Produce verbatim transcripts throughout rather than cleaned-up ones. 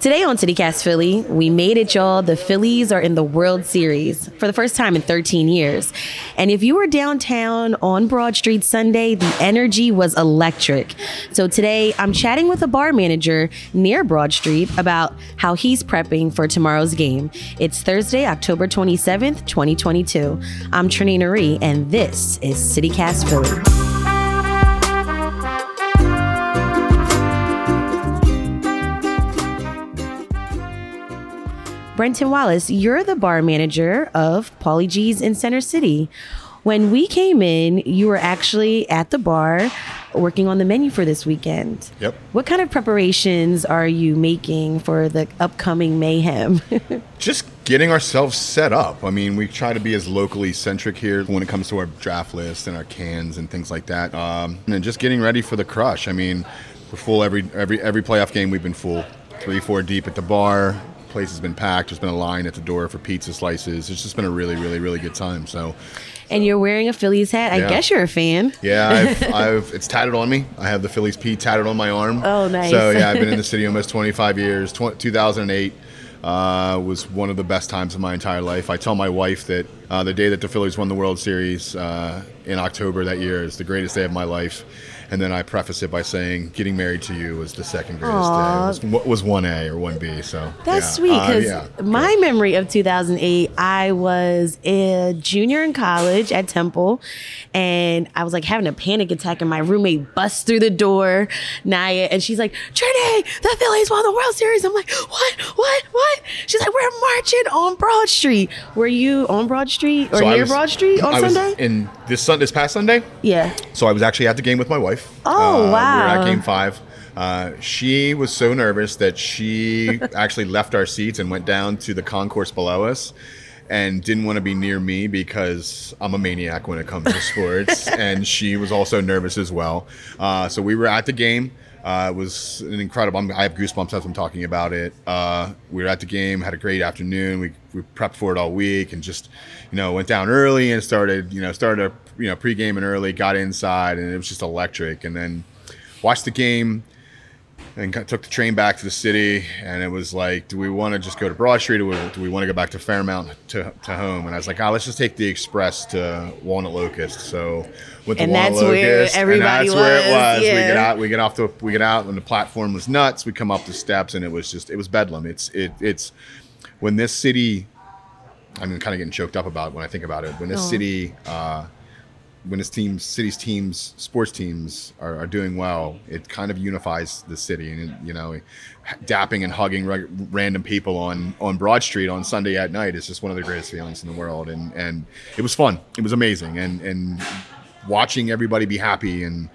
Today on CityCast Philly, we made it, y'all. The Phillies are in the World Series for the first time in thirteen years. And if you were downtown on Broad Street Sunday, the energy was electric. So today, I'm chatting with a bar manager near Broad Street about how he's prepping for tomorrow's game. It's Thursday, October twenty-seventh, twenty twenty-two. I'm Trenae Nuri, and this is CityCast Philly. Brenton Wallace, you're the bar manager of Paulie Gee's in Center City. When we came in, you were actually at the bar working on the menu for this weekend. Yep. What kind of preparations are you making for the upcoming mayhem? Just getting ourselves set up. I mean, we try to be as locally centric here when it comes to our draft list and our cans and things like that. Um, and just getting ready for the crush. I mean, we're full every every every playoff game. We've been full three, four deep at the bar. Place has been packed. There's been a line at the door for pizza slices. It's just been a really, really, really good time. So, and you're wearing a Phillies hat. I yeah. guess you're a fan. Yeah, I've, I've it's tatted on me. I have the Phillies P tatted on my arm. Oh, nice. So yeah, I've been in the city almost twenty-five years. two thousand eight uh, was one of the best times of my entire life. I tell my wife that uh, the day that the Phillies won the World Series uh, in October that year is the greatest day of my life. And then I preface it by saying, getting married to you was the second greatest Aww. day. It was, was one A or one B. So That's yeah. sweet, because uh, yeah. my yeah. memory of two thousand eight, I was a junior in college at Temple, and I was like having a panic attack, and my roommate busts through the door, Naya, and she's like, Trenae, the Phillies won the World Series. I'm like, what, what, what? She's like, we're marching on Broad Street. Were you on Broad Street or so near was, Broad Street on I Sunday? Was in this, sun, this past Sunday? Yeah. So I was actually at the game with my wife. Oh, uh, wow. We were at game five. Uh, she was so nervous that she actually left our seats and went down to the concourse below us and didn't want to be near me because I'm a maniac when it comes to sports. And she was also nervous as well. Uh, so we were at the game. Uh, it was an incredible, I'm, I have goosebumps as I'm talking about it. Uh, we were at the game, had a great afternoon. We, we prepped for it all week and just, you know, went down early and started, you know, started a you know, pregame and early, got inside, and it was just electric. And then watched the game and got, took the train back to the city. And it was like, do we want to just go to Broad Street or we, do we want to go back to Fairmount to, to home? And I was like, ah, oh, let's just take the express to Walnut Locust. So with the and Walnut that's Locust, where everybody and that's was. where it was. Yeah. We get out, we get off the, we get out and the platform was nuts. We come up the steps and it was just, it was bedlam. It's, it, it's when this city, I'm kind of getting choked up about it when I think about it. When this Aww. city, uh, when his teams, city's teams, sports teams are, are doing well, it kind of unifies the city. And, it, you know, dapping and hugging re- random people on, on Broad Street on Sunday at night is just one of the greatest feelings in the world. And, and it was fun. It was amazing. And, and watching everybody be happy and,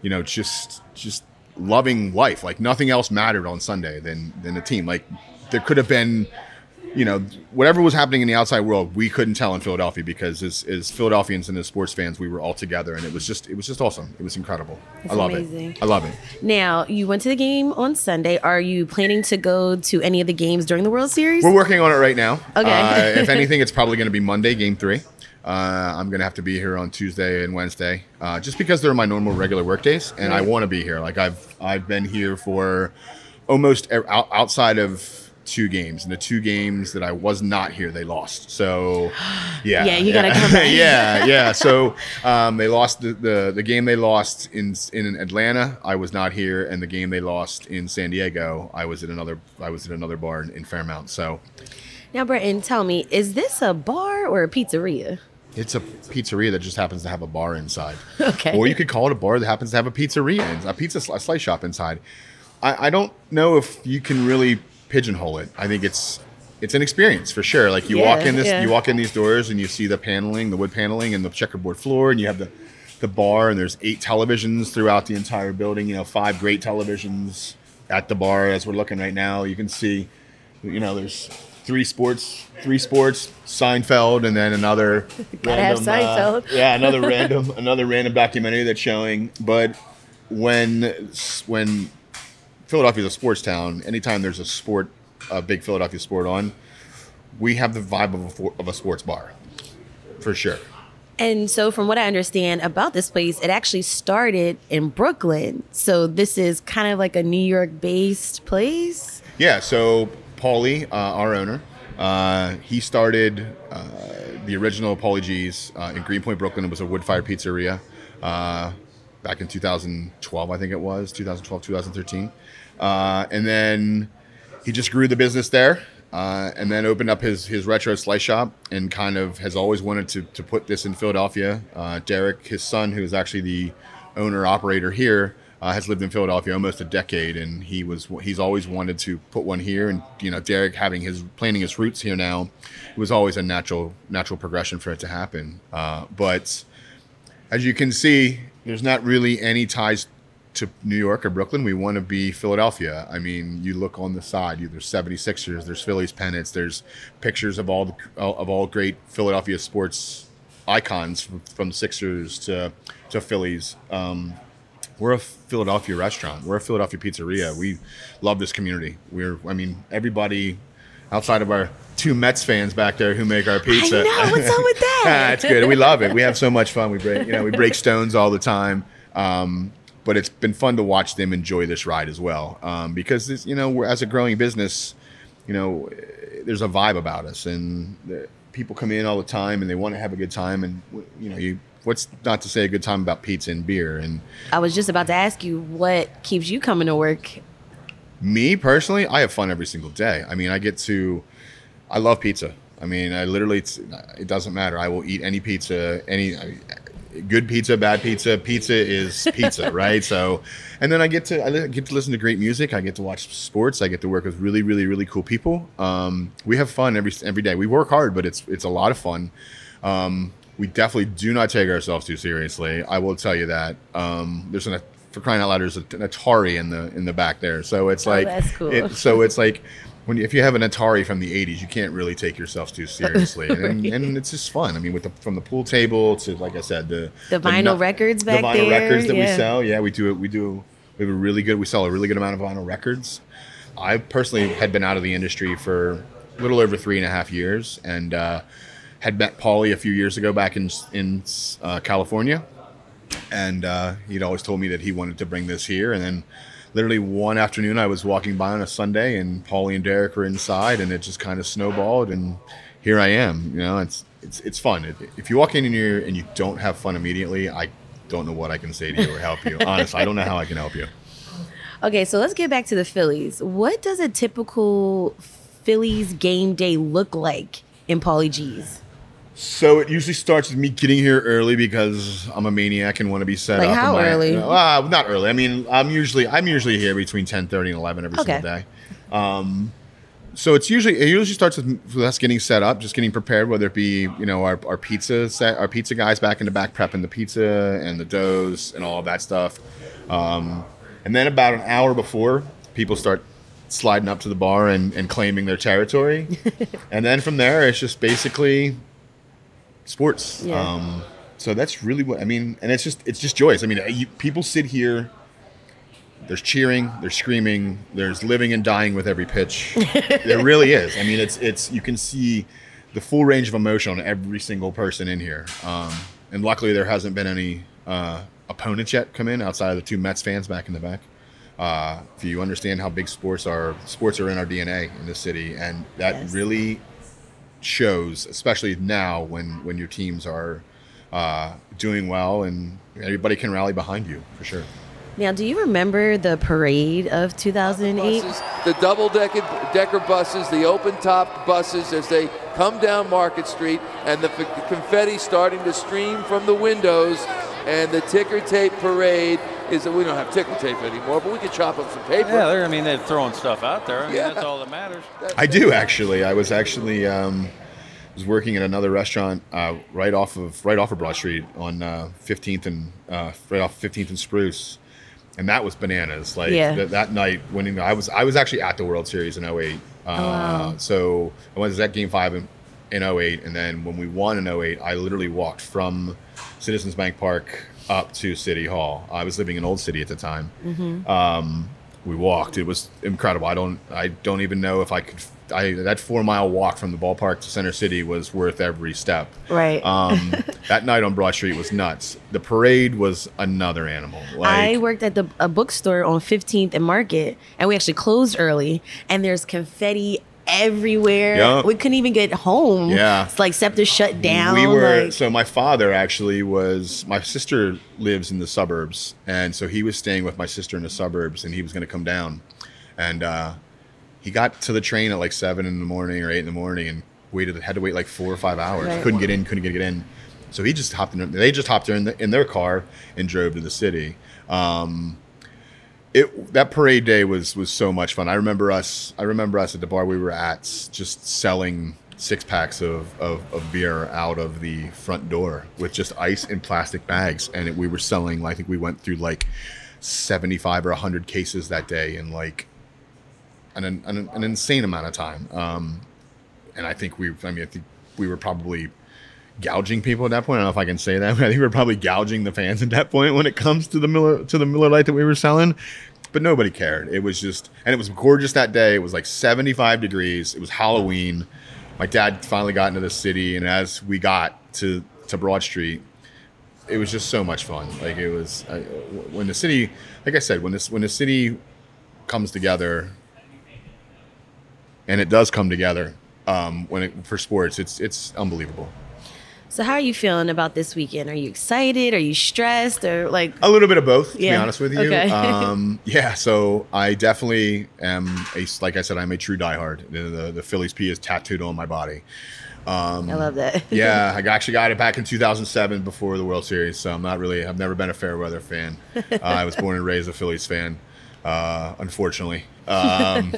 you know, just, just loving life. Like nothing else mattered on Sunday than, than the team. Like there could have been, you know, whatever was happening in the outside world, we couldn't tell in Philadelphia because as, as Philadelphians and as sports fans, we were all together, and it was just it was just awesome. It was incredible. That's I love amazing. it. I love it. Now, you went to the game on Sunday. Are you planning to go to any of the games during the World Series? We're working on it right now. Okay. Uh, if anything, it's probably going to be Monday, game three. Uh, I'm going to have to be here on Tuesday and Wednesday uh, just because they're my normal regular work days, and right. I want to be here. Like I've I've been here for almost er- outside of two games, and the two games that I was not here, they lost. So yeah, yeah, you yeah. gotta come back. yeah, yeah. So um, they lost the, the the game they lost in in Atlanta. I was not here, and the game they lost in San Diego, I was at another I was at another bar in, in Fairmount. So now, Brenton, tell me, is this a bar or a pizzeria? It's a pizzeria that just happens to have a bar inside. Okay. Or you could call it a bar that happens to have a pizzeria, a pizza a slice shop inside. I, I don't know if you can really pigeonhole it. I think it's it's an experience for sure. Like you yeah, walk in this, yeah. you walk in these doors, and you see the paneling, the wood paneling, and the checkerboard floor, and you have the the bar, and there's eight televisions throughout the entire building. You know, five great televisions at the bar as we're looking right now. You can see, you know, there's three sports, three sports, Seinfeld, and then another random, Seinfeld. Uh, yeah, another random, another random documentary that's showing. But when when Philadelphia is a sports town. Anytime there's a sport, a big Philadelphia sport on, we have the vibe of a, of a sports bar, for sure. And so from what I understand about this place, it actually started in Brooklyn. So this is kind of like a New York-based place? Yeah, so Paulie, uh, our owner, uh, he started uh, the original Paulie Gee's uh, in Greenpoint, Brooklyn. It was a wood-fired pizzeria uh, back in two thousand twelve, I think it was, two thousand twelve, two thousand thirteen. Uh, and then he just grew the business there. Uh, and then opened up his, his retro slice shop and kind of has always wanted to, to put this in Philadelphia. Uh, Derek, his son, who is actually the owner operator here, uh, has lived in Philadelphia almost a decade, and he was he's always wanted to put one here. And you know, Derek having his planting his roots here now, it was always a natural natural progression for it to happen. Uh, but as you can see, there's not really any ties to New York or Brooklyn. We want to be Philadelphia. I mean, you look on the side, you, there's seventy-sixers, there's Phillies pennants, there's pictures of all the, of all great Philadelphia sports icons from, from Sixers to, to Phillies. Um, we're a Philadelphia restaurant. We're a Philadelphia pizzeria. We love this community. We're, I mean, everybody outside of our two Mets fans back there who make our pizza. I know, what's up with that? ah, it's good. We love it. We have so much fun. We break, you know, we break stones all the time. Um, But it's been fun to watch them enjoy this ride as well, um, because this, you know, we're, as a growing business, you know, there's a vibe about us, and the, people come in all the time, and they want to have a good time, and you know, you, what's not to say a good time about pizza and beer? And I was just about to ask you, what keeps you coming to work? Me personally, I have fun every single day. I mean, I get to, I love pizza. I mean, I literally, it's, it doesn't matter. I will eat any pizza, any. I, good pizza, bad pizza. Pizza is pizza, right? So, and then I get to I get to listen to great music. I get to watch sports. I get to work with really, really, really cool people. Um, we have fun every every day. We work hard, but it's it's a lot of fun. Um, we definitely do not take ourselves too seriously. I will tell you that. Um, there's an for crying out loud, there's an Atari in the in the back there. So it's oh, like, that's cool. it, so it's like. When you, if you have an Atari from the eighties, you can't really take yourself too seriously, right. and, and it's just fun. I mean, with the, from the pool table to, like I said, the the vinyl the, records back there, the vinyl there, records that yeah. we sell. Yeah, we do it. We do. We have a really good. We sell a really good amount of vinyl records. I personally had been out of the industry for a little over three and a half years, and uh, had met Paulie a few years ago back in in uh, California, and uh, he'd always told me that he wanted to bring this here, and then. Literally one afternoon, I was walking by on a Sunday, and Paulie and Derek were inside, and it just kind of snowballed, and here I am. You know, it's it's it's fun. It, if you walk in here and you don't have fun immediately, I don't know what I can say to you or help you. Honestly, I don't know how I can help you. Okay, so let's get back to the Phillies. What does a typical Phillies game day look like in Paulie Gee's? So it usually starts with me getting here early because I'm a maniac and want to be set like up. Like how my, early? Uh, not early. I mean, I'm usually I'm usually here between ten thirty and eleven every okay. single day. Um, so it's usually it usually starts with, with us getting set up, just getting prepared, whether it be you know our, our pizza set, our pizza guys back in the back prepping the pizza and the doughs and all of that stuff. Um, and then about an hour before, people start sliding up to the bar and, and claiming their territory. And then from there, it's just basically. Sports. Yeah. Um, so that's really what I mean. And it's just, it's just joyous. I mean, you, people sit here, there's cheering, there's screaming, there's living and dying with every pitch. There really is. I mean, it's, it's, you can see the full range of emotion on every single person in here. Um, and luckily there hasn't been any, uh, opponents yet come in outside of the two Mets fans back in the back. Uh, if you understand how big sports are, sports are in our D N A in this city. And that yes. really shows, especially now when when your teams are uh doing well and everybody can rally behind you for sure. Now, do you remember the parade of two thousand eight? The double decker decker buses, the open top buses as they come down Market Street, and the f- confetti starting to stream from the windows, and the ticker tape parade. Is that we don't have ticker tape anymore, but we could chop up some paper. Yeah, I mean, they're throwing stuff out there. I mean, yeah. That's all that matters. That's I do, actually. I was actually um, was working at another restaurant uh, right off of right off of Broad Street on uh, fifteenth and uh, right off fifteenth and Spruce, and that was bananas. Like yeah. th- that night, winning. I was I was actually at the World Series in oh eight. Uh, oh, wow. So I was at Game Five in, in oh eight, and then when we won in oh eight, I literally walked from Citizens Bank Park up to City Hall. I was living in Old City at the time. Mm-hmm. Um, we walked. It was incredible. I don't I don't even know if I could. I that four mile walk from the ballpark to Center City was worth every step. Right. Um, that night on Broad Street was nuts. The parade was another animal. Like, I worked at the a bookstore on fifteenth and Market, and we actually closed early. And there's confetti everywhere. Yep. We couldn't even get home. Yeah. It's like SEPTA shut down. We were like, so my father actually was my sister lives in the suburbs, and so he was staying with my sister in the suburbs, and he was going to come down, and uh, he got to the train at like seven in the morning or eight in the morning, and waited had to wait like four or five hours. Right. Couldn't get in. Couldn't get in. So he just hopped in. They just hopped in the, in their car and drove to the city. Um, It that parade day was was so much fun. I remember us. I remember us at the bar we were at, just selling six packs of, of, of beer out of the front door with just ice in plastic bags, and it, we were selling. I think we went through like seventy-five or a hundred cases that day in like an an, an insane amount of time. Um, and I think we. I mean, I think we were probably gouging people at that point. I don't know if I can say that, but I think we were probably gouging the fans at that point when it comes to the Miller to the Miller Lite that we were selling. But nobody cared. It was just, and it was gorgeous that day. It was like seventy-five degrees. It was Halloween. My dad finally got into the city, and as we got to to Broad Street, it was just so much fun. Like it was I, when the city, like I said, when this when the city comes together, and it does come together um, when it, for sports, it's it's unbelievable. So how are you feeling about this weekend? Are you excited? Are you stressed? Or like a little bit of both, to yeah. be honest with you. Okay. um, yeah, so I definitely am, a, like I said, I'm a true diehard. The, the, the Phillies P is tattooed on my body. Um, I love that. yeah, I actually got it back in two thousand seven before the World Series, so I'm not really, I've never been a fair weather fan. Uh, I was born and raised a Phillies fan, uh, unfortunately. Um,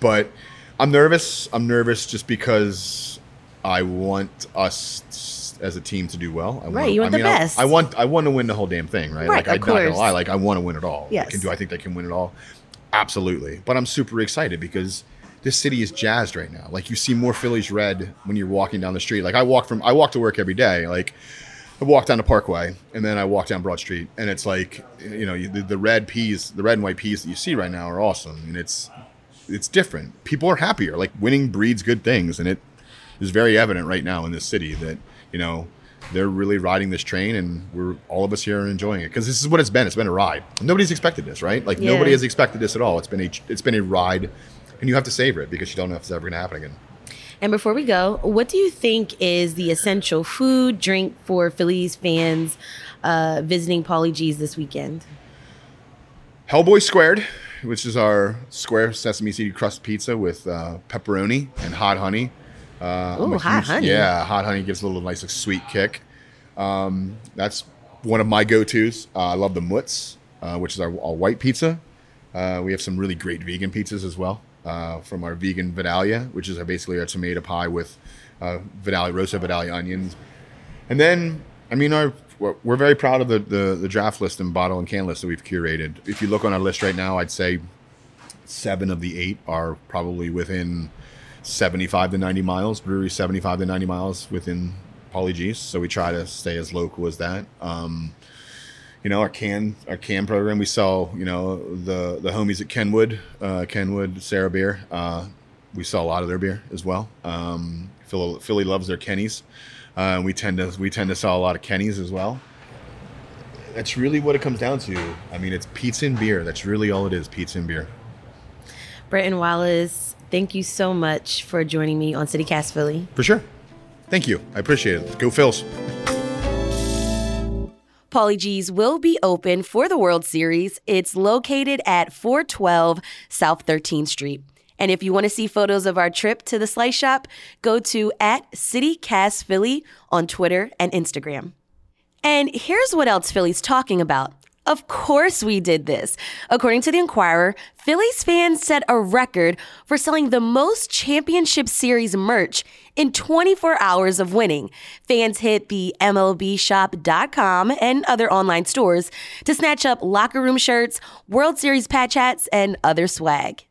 but I'm nervous. I'm nervous just because I want us to, as a team, to do well. I right, wanna, you want I mean, the best. I, I want I want to win the whole damn thing, right? Right, like, I'm not going to lie. Like, I want to win it all. Yes. I, can do, I think they can win it all. Absolutely. But I'm super excited because this city is jazzed right now. Like, you see more Phillies red when you're walking down the street. Like, I walk from I walk to work every day. Like, I walk down the Parkway, and then I walk down Broad Street, and it's like, you know, the, the red peas, the red and white peas that you see right now are awesome, and it's it's different. People are happier. Like, winning breeds good things, and it is very evident right now in this city that, you know, they're really riding this train, and we're all of us here are enjoying it because this is what it's been. It's been a ride. Nobody's expected this, right? Like yeah. nobody has expected this at all. It's been a it's been a ride, and you have to savor it because you don't know if it's ever going to happen again. And before we go, what do you think is the essential food, drink for Phillies fans uh, visiting Paulie Gee's this weekend? Hellboy Squared, which is our square sesame seed crust pizza with uh, pepperoni and hot honey. Uh, oh, hot huge, honey! Yeah, hot honey gives a little nice like, sweet kick. Um, that's one of my go-tos. Uh, I love the Mutz, uh, which is our, our white pizza. Uh, we have some really great vegan pizzas as well uh, from our vegan Vidalia, which is basically our tomato pie with uh, Vidalia, roasted Vidalia onions. And then, I mean, our we're very proud of the, the the draft list and bottle and can list that we've curated. If you look on our list right now, I'd say seven of the eight are probably within seventy-five to ninety miles, brewery seventy-five to ninety miles within Paulie Gee's. So we try to stay as local as that. Um, you know, our can our can program, we sell, you know, the, the homies at Kenwood, uh, Kenwood, Sarah Beer. Uh, we sell a lot of their beer as well. Um, Philly, Philly loves their Kennies. Uh, we tend to we tend to sell a lot of Kennies as well. That's really what it comes down to. I mean, it's pizza and beer. That's really all it is, pizza and beer. Brenton Wallace, thank you so much for joining me on CityCast Philly. For sure. Thank you. I appreciate it. Go Phils. Paulie Gee's will be open for the World Series. It's located at four twelve South thirteenth Street. And if you want to see photos of our trip to the slice shop, go to at CityCast Philly on Twitter and Instagram. And here's what else Philly's talking about. Of course we did this. According to the Inquirer, Phillies fans set a record for selling the most championship series merch in twenty-four hours of winning. Fans hit the M L B shop dot com and other online stores to snatch up locker room shirts, World Series patch hats, and other swag.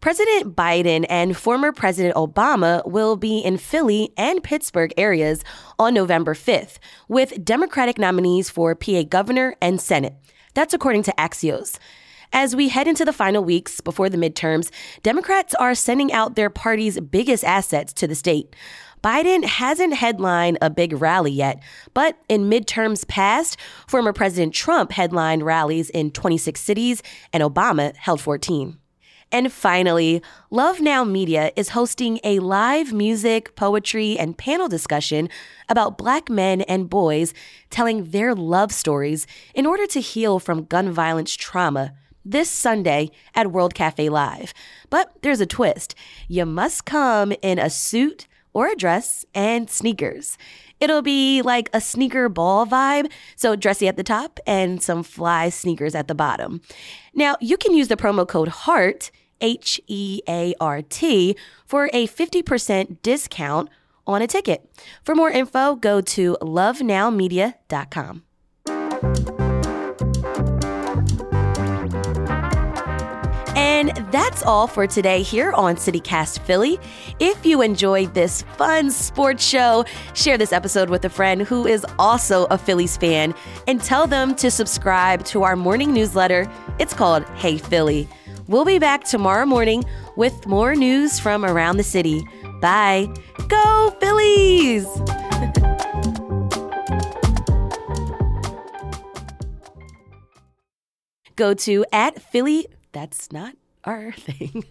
President Biden and former President Obama will be in Philly and Pittsburgh areas on November fifth with Democratic nominees for P A governor and Senate. That's according to Axios. As we head into the final weeks before the midterms, Democrats are sending out their party's biggest assets to the state. Biden hasn't headlined a big rally yet, but in midterms past, former President Trump headlined rallies in twenty-six cities, and Obama held fourteen. And finally, Love Now Media is hosting a live music, poetry, and panel discussion about Black men and boys telling their love stories in order to heal from gun violence trauma this Sunday at World Cafe Live. But there's a twist. You must come in a suit or a dress and sneakers. It'll be like a sneaker ball vibe, so dressy at the top and some fly sneakers at the bottom. Now, you can use the promo code HEART, H E A R T, for a fifty percent discount on a ticket. For more info, go to love now media dot com. And that's all for today here on CityCast Philly. If you enjoyed this fun sports show, share this episode with a friend who is also a Phillies fan and tell them to subscribe to our morning newsletter. It's called Hey Philly. We'll be back tomorrow morning with more news from around the city. Bye. Go Phillies! Go to at Philly. That's not our thing.